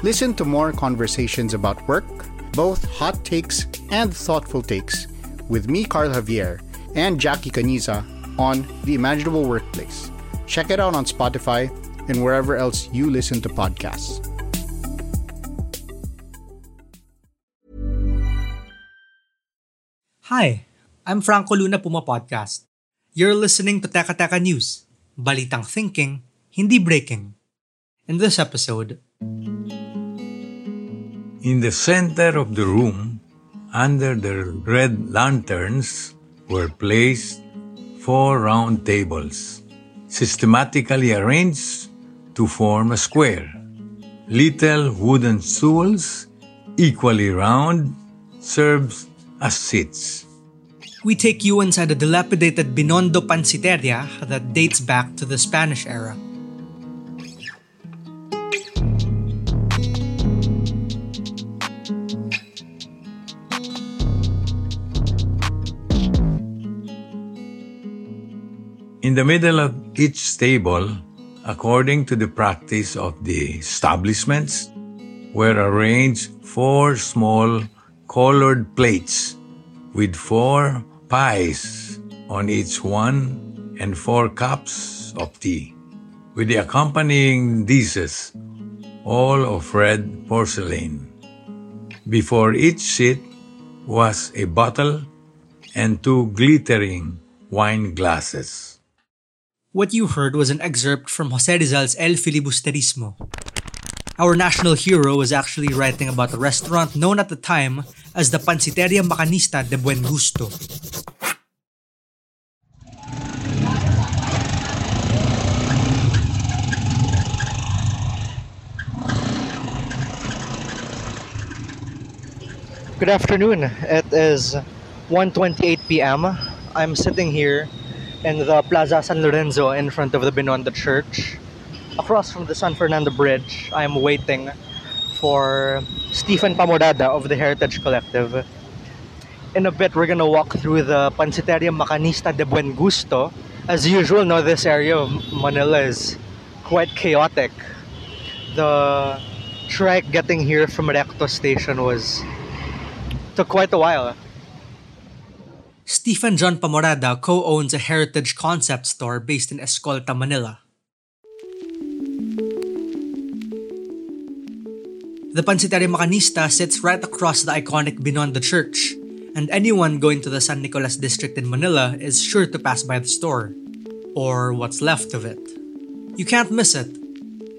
Listen to more conversations about work, both hot takes and thoughtful takes, with me, Carl Javier, and Jackie Caniza on The Imaginable Workplace. Check it out on Spotify and wherever else you listen to podcasts. Hi, I'm Franco Luna, Pungwa Podcast. You're listening to Teka Teka News, balitang thinking, hindi breaking. In this episode... In the center of the room, under the red lanterns, were placed 4 round tables, systematically arranged to form a square. Little wooden stools, equally round, served as seats. We take you inside a dilapidated Binondo Panciteria that dates back to the Spanish era. In the middle of each table, according to the practice of the establishments, were arranged 4 small colored plates with 4 pies on each one and 4 cups of tea, with the accompanying dishes, all of red porcelain. Before each seat was a bottle and 2 glittering wine glasses. What you heard was an excerpt from Jose Rizal's El Filibusterismo. Our national hero was actually writing about a restaurant known at the time as the Panciteria Macanista de Buen Gusto. Good afternoon. It is 1:28 p.m. I'm sitting here in the Plaza San Lorenzo in front of the Binondo Church. Across from the San Fernando Bridge, I'm waiting for Stephen Pamorada of the Heritage Collective. In a bit, we're going to walk through the Panciteria Macanista de Buen Gusto. As usual, no, this area of Manila is quite chaotic. The trek getting here from Recto Station took quite a while. Stephen John Pamorada co-owns a heritage concept store based in Escolta, Manila. The Panciteria Macanista sits right across the iconic Binondo Church, and anyone going to the San Nicolas district in Manila is sure to pass by the store, or what's left of it. You can't miss it.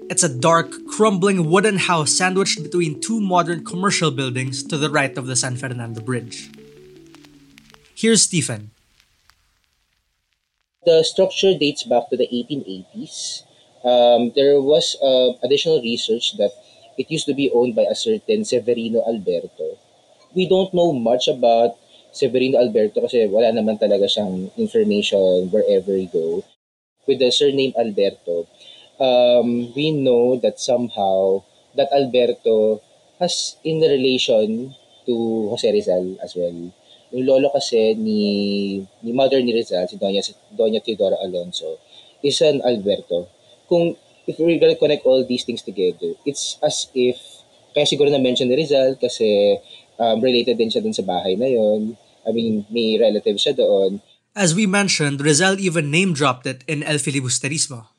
It's a dark, crumbling wooden house sandwiched between 2 modern commercial buildings to the right of the San Fernando Bridge. Here's Stephen. The structure dates back to the 1880s. There was additional research that it used to be owned by a certain Severino Alberto. We don't know much about Severino Alberto kasi wala naman talaga siyang information wherever you go. With the surname Alberto, we know that somehow that Alberto has in relation to Jose Rizal as well. Yung lolo kasi ni mother ni Rizal, si Doña Teodora Alonso, is an Alberto. If we're gonna connect all these things together, it's as if, kaya siguro na-mention ni Rizal kasi related din siya dun sa bahay na yon. I mean, may relative siya doon. As we mentioned, Rizal even name-dropped it in El Filibusterismo.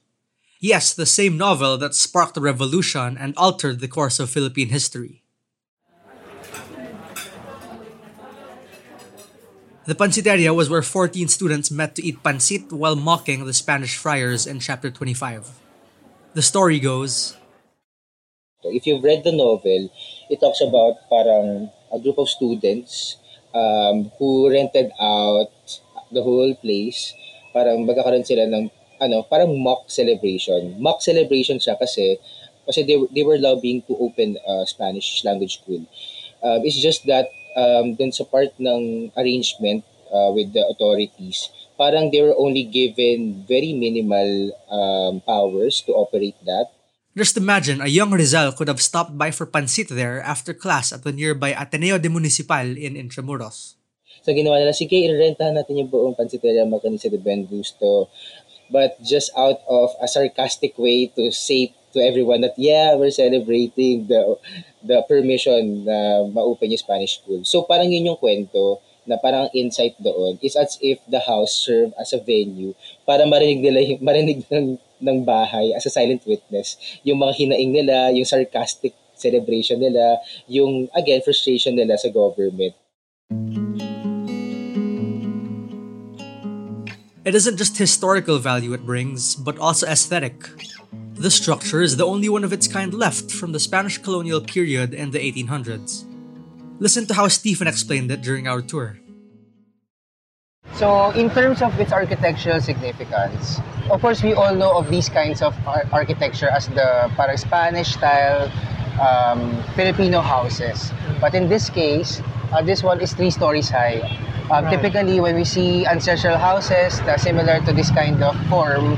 Yes, the same novel that sparked the revolution and altered the course of Philippine history. The Panciteria was where 14 students met to eat pancit while mocking the Spanish friars in Chapter 25. The story goes... If you've read the novel, it talks about parang a group of students who rented out the whole place. Parang magkakaroon sila ng parang mock celebration. Mock celebration siya kasi kasi they were lobbying to open Spanish language school. It's just that dun sa part ng arrangement with the authorities, parang they were only given very minimal powers to operate that. Just imagine, a young Rizal could have stopped by for pancit there after class at the nearby Ateneo de Municipal in Intramuros. So ginawa nila, sige, irentahan natin yung buong Panciteria Macanista de Buen Gusto. But just out of a sarcastic way to say to everyone that, yeah, we're celebrating the permission na ma-open yung Spanish school. So parang yun yung kwento na parang insight doon. It's as if the house served as a venue para marinig ng bahay as a silent witness. Yung mga hinaing nila, yung sarcastic celebration nila, yung, again, frustration nila sa government. It isn't just historical value it brings, but also aesthetic. The structure is the only one of its kind left from the Spanish colonial period and the 1800s. Listen to how Stephen explained it during our tour. So, in terms of its architectural significance, of course, we all know of these kinds of architecture as the parang Spanish-style Filipino houses. But in this case, this one is 3 stories high. Right. Typically, when we see ancestral houses that are similar to this kind of form,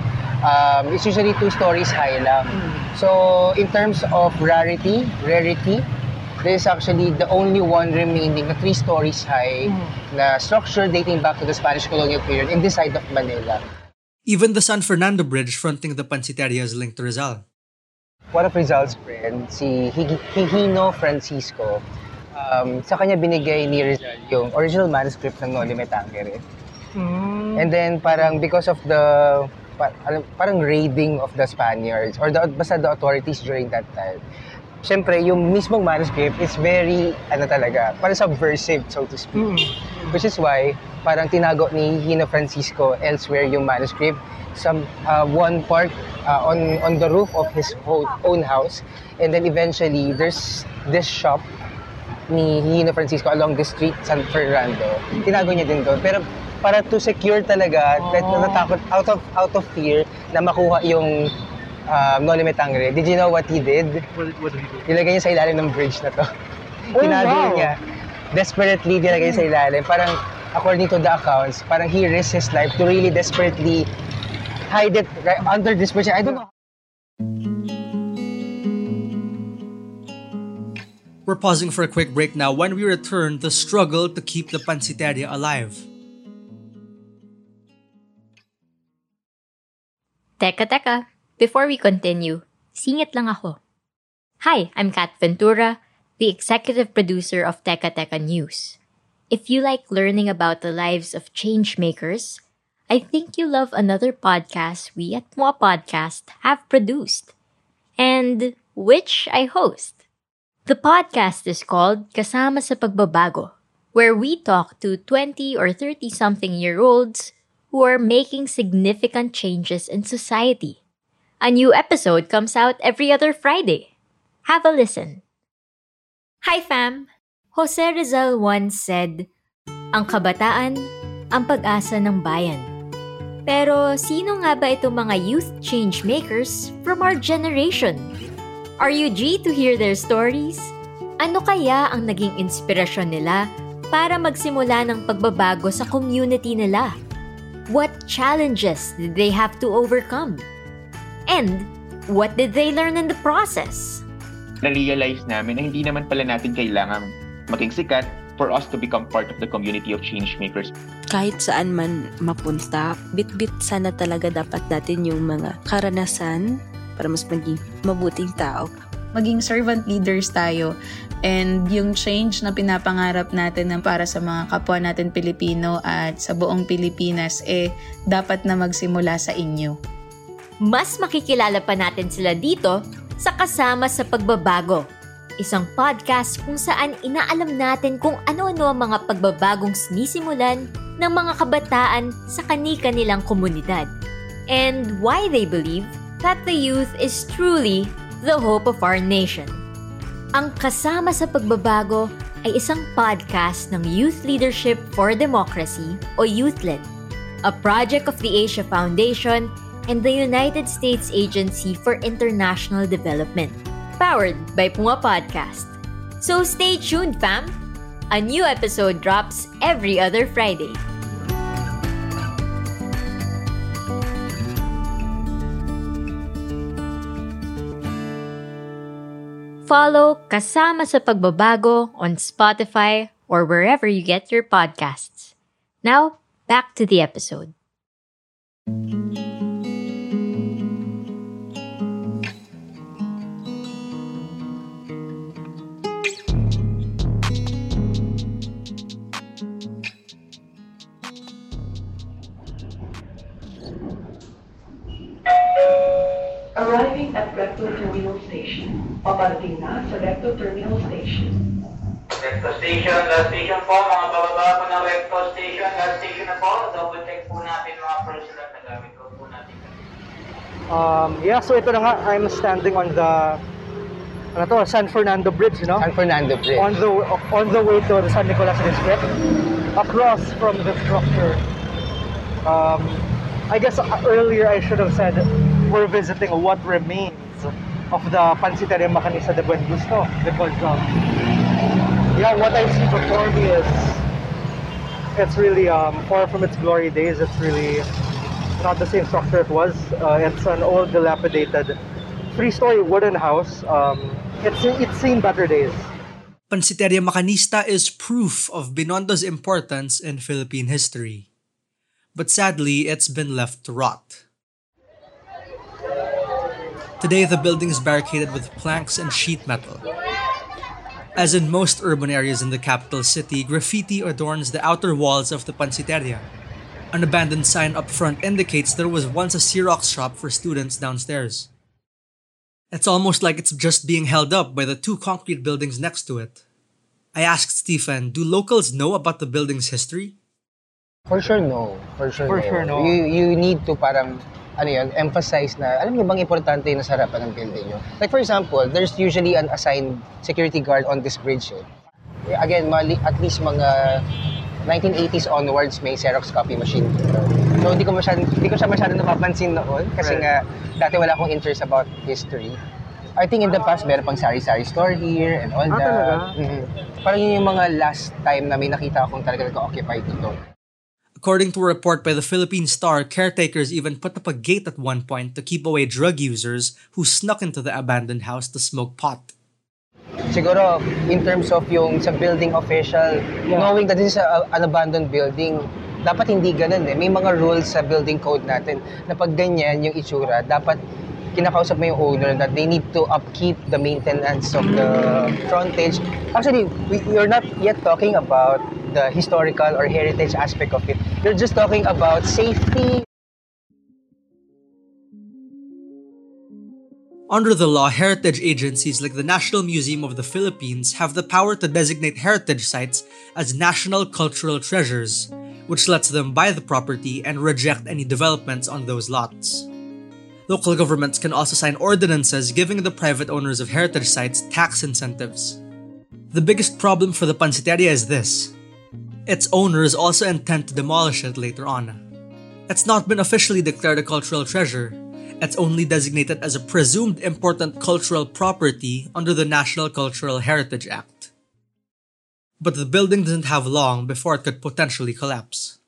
it's usually 2 stories high lang. So, in terms of rarity, this is actually the only one remaining na 3 stories high na structure dating back to the Spanish colonial period in this side of Manila. Even the San Fernando Bridge fronting the Panciteria is linked to Rizal. One of Rizal's friends, si Higino Francisco, sa kanya binigay ni Rizal yung original manuscript ng Noli Me Tangere. And then parang because of the parang raiding of the Spaniards or the authorities during that time, siyempre, yung mismong manuscript is very, parang subversive, so to speak. Which is why, parang tinago ni Hino Francisco elsewhere yung manuscript. Some one part on the roof of his own house. And then eventually, there's this shop ni Hino Francisco along the street, San Fernando. Tinago niya din doon. Pero para to secure talaga, natatakot out of fear na makuha yung Noli Me Tangere. Did you know what he did? What did he do? Nilagay niya sa ilalim ng bridge na to. Tinago niya. Desperately, nilagay niya sa ilalim. Parang, according to the accounts, parang he risked his life to really desperately hide it right under this bridge. I don't know. We're pausing for a quick break now. When we return, the struggle to keep the Panciteria alive. Teka. Before we continue, singit lang ako. Hi, I'm Kat Ventura, the executive producer of Teka Teka News. If you like learning about the lives of changemakers, I think you love another podcast we at Pungwa Podcast have produced, and which I host. The podcast is called Kasama sa Pagbabago, where we talk to 20 or 30-something-year-olds who are making significant changes in society. A new episode comes out every other Friday. Have a listen. Hi fam! Jose Rizal once said, "Ang kabataan, ang pag-asa ng bayan." Pero sino nga ba itong mga youth change makers from our generation? Are you G to hear their stories? Ano kaya ang naging inspirasyon nila para magsimula ng pagbabago sa community nila? What challenges did they have to overcome? And what did they learn in the process? Na-realize namin na hindi naman pala natin kailangang maging sikat for us to become part of the community of changemakers. Kahit saan man mapunta, bit-bit sana talaga dapat natin yung mga karanasan para mas maging mabuting tao. Maging servant leaders tayo, and yung change na pinapangarap natin na para sa mga kapwa natin Pilipino at sa buong Pilipinas, dapat na magsimula sa inyo. Mas makikilala pa natin sila dito sa Kasama sa Pagbabago, isang podcast kung saan inaalam natin kung ano-ano ang mga pagbabagong sinisimulan ng mga kabataan sa kani-kanilang komunidad, and why they believe that the youth is truly the hope of our nation. Ang Kasama sa Pagbabago ay isang podcast ng Youth Leadership for Democracy o YouthLED, a project of the Asia Foundation and the United States Agency for International Development. powered by Pungwa Podcast. So stay tuned, fam! A new episode drops every other Friday. Follow Kasama sa Pagbabago on Spotify or wherever you get your podcasts. Now, back to the episode. Arriving at Recto Terminal Station. Paparating na sa Recto Terminal Station. Recto Station, last station po. Mga bababa po ng Recto Station, last station na po. Double check po natin mga personal na gamit ko po natin. Yeah, so ito na nga. I'm standing on the San Fernando Bridge, you know? San Fernando Bridge. On the way to the San Nicolas district. Across from the structure. I guess earlier I should have said we're visiting what remains of the Panciteria Macanista de Buen Gusto, because what I see before me is it's really far from its glory days. It's really not the same structure it was. It's an old, dilapidated, three-story wooden house. It's seen better days. Panciteria Macanista is proof of Binondo's importance in Philippine history, but sadly, it's been left to rot. Today, the building is barricaded with planks and sheet metal. As in most urban areas in the capital city, graffiti adorns the outer walls of the Panciteria. An abandoned sign up front indicates there was once a Xerox shop for students downstairs. It's almost like it's just being held up by the two concrete buildings next to it. I asked Stephen, do locals know about the building's history? For sure, no. For sure, no. You need to emphasize na, alam niyo bang importante yung nasa harapan ng building nyo? Like for example, there's usually an assigned security guard on this bridge. Again, at least mga 1980s onwards may Xerox copy machine. So hindi ko siya masyadong napapansin noon kasi nga dati wala akong interest about history. I think in the past, meron pang sari-sari store here and all that. Mm-hmm. Parang yun yung mga last time na may nakita akong talaga nag-occupy dito. According to a report by the Philippine Star, caretakers even put up a gate at one point to keep away drug users who snuck into the abandoned house to smoke pot. Siguro, in terms of yung sa building official, knowing that this is an abandoned building, dapat hindi ganun eh. May mga rules sa building code natin na pag ganyan yung itsura, dapat kinakausap mo yung owner that they need to upkeep the maintenance of the frontage. Actually, you're not yet talking about the historical or heritage aspect of it. You're just talking about safety. Under the law, heritage agencies like the National Museum of the Philippines have the power to designate heritage sites as national cultural treasures, which lets them buy the property and reject any developments on those lots. Local governments can also sign ordinances giving the private owners of heritage sites tax incentives. The biggest problem for the Panciteria is this. Its owners also intend to demolish it later on. It's not been officially declared a cultural treasure. It's only designated as a presumed important cultural property under the National Cultural Heritage Act. But the building doesn't have long before it could potentially collapse.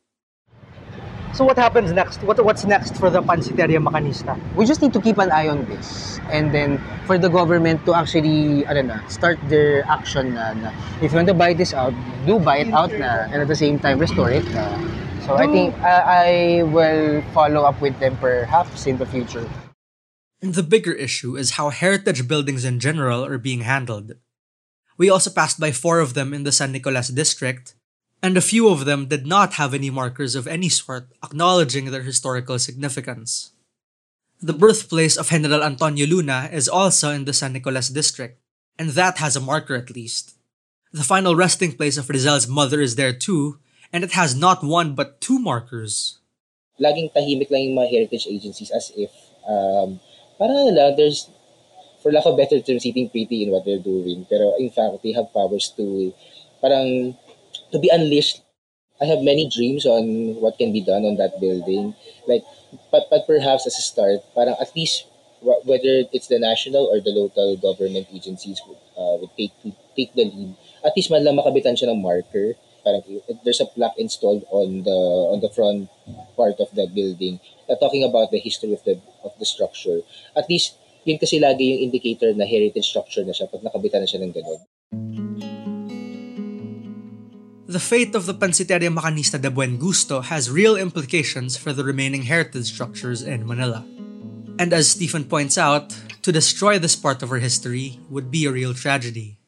So what happens next? What's next for the Panciteria Macanista? We just need to keep an eye on this, and then for the government to actually start their action na if you want to buy this out, do buy it out na, and at the same time restore it na. So I think I will follow up with them perhaps in the future. And the bigger issue is how heritage buildings in general are being handled. We also passed by 4 of them in the San Nicolas district, and a few of them did not have any markers of any sort acknowledging their historical significance. The birthplace of General Antonio Luna is also in the San Nicolas district, and that has a marker at least. The final resting place of Rizal's mother is there too, and it has not one but 2 markers. Laging tahimik lang yung mga heritage agencies as if, there's, for lack of better term, sitting pretty in what they're doing. Pero in fact, they have powers to, to be unleashed. I have many dreams on what can be done on that building. But perhaps as a start, at least whether it's the national or the local government agencies would take the lead. At least man lang makabitan siya ng marker. Parang there's a plaque installed on the front part of the building, talking about the history of the structure. At least yun kasi lagi yung indicator na heritage structure na siya pag nakabitan na siya ng ganun. The fate of the Panciteria Macanista de Buen Gusto has real implications for the remaining heritage structures in Manila. And as Stephen points out, to destroy this part of our history would be a real tragedy.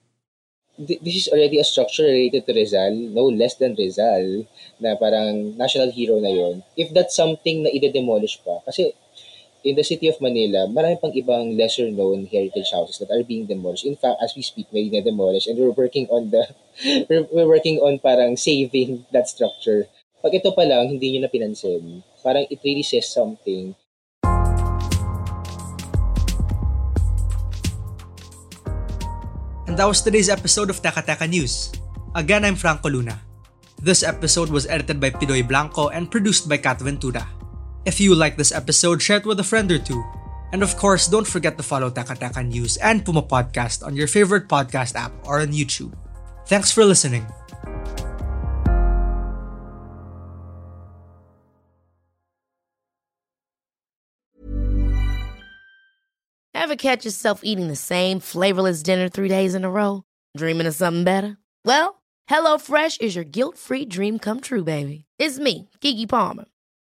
This is already a structure related to Rizal, no less than Rizal, na parang national hero na yon. If that's something na ide-demolish pa, kasi in the city of Manila, marami pang ibang lesser-known heritage houses that are being demolished. In fact, as we speak, may na-demolish, and we're working on parang saving that structure. Pag ito pa lang, hindi nyo na pinansin, parang it really says something. And that was today's episode of Teka Teka News. Again, I'm Franco Luna. This episode was edited by Pidoy Blanco and produced by Kat Ventura. If you like this episode, share it with a friend or two. And of course, don't forget to follow Teka Teka News and Pungwa Podcast on your favorite podcast app or on YouTube. Thanks for listening. Ever catch yourself eating the same flavorless dinner 3 days in a row? Dreaming of something better? Well, HelloFresh is your guilt-free dream come true, baby. It's me, Kiki Palmer.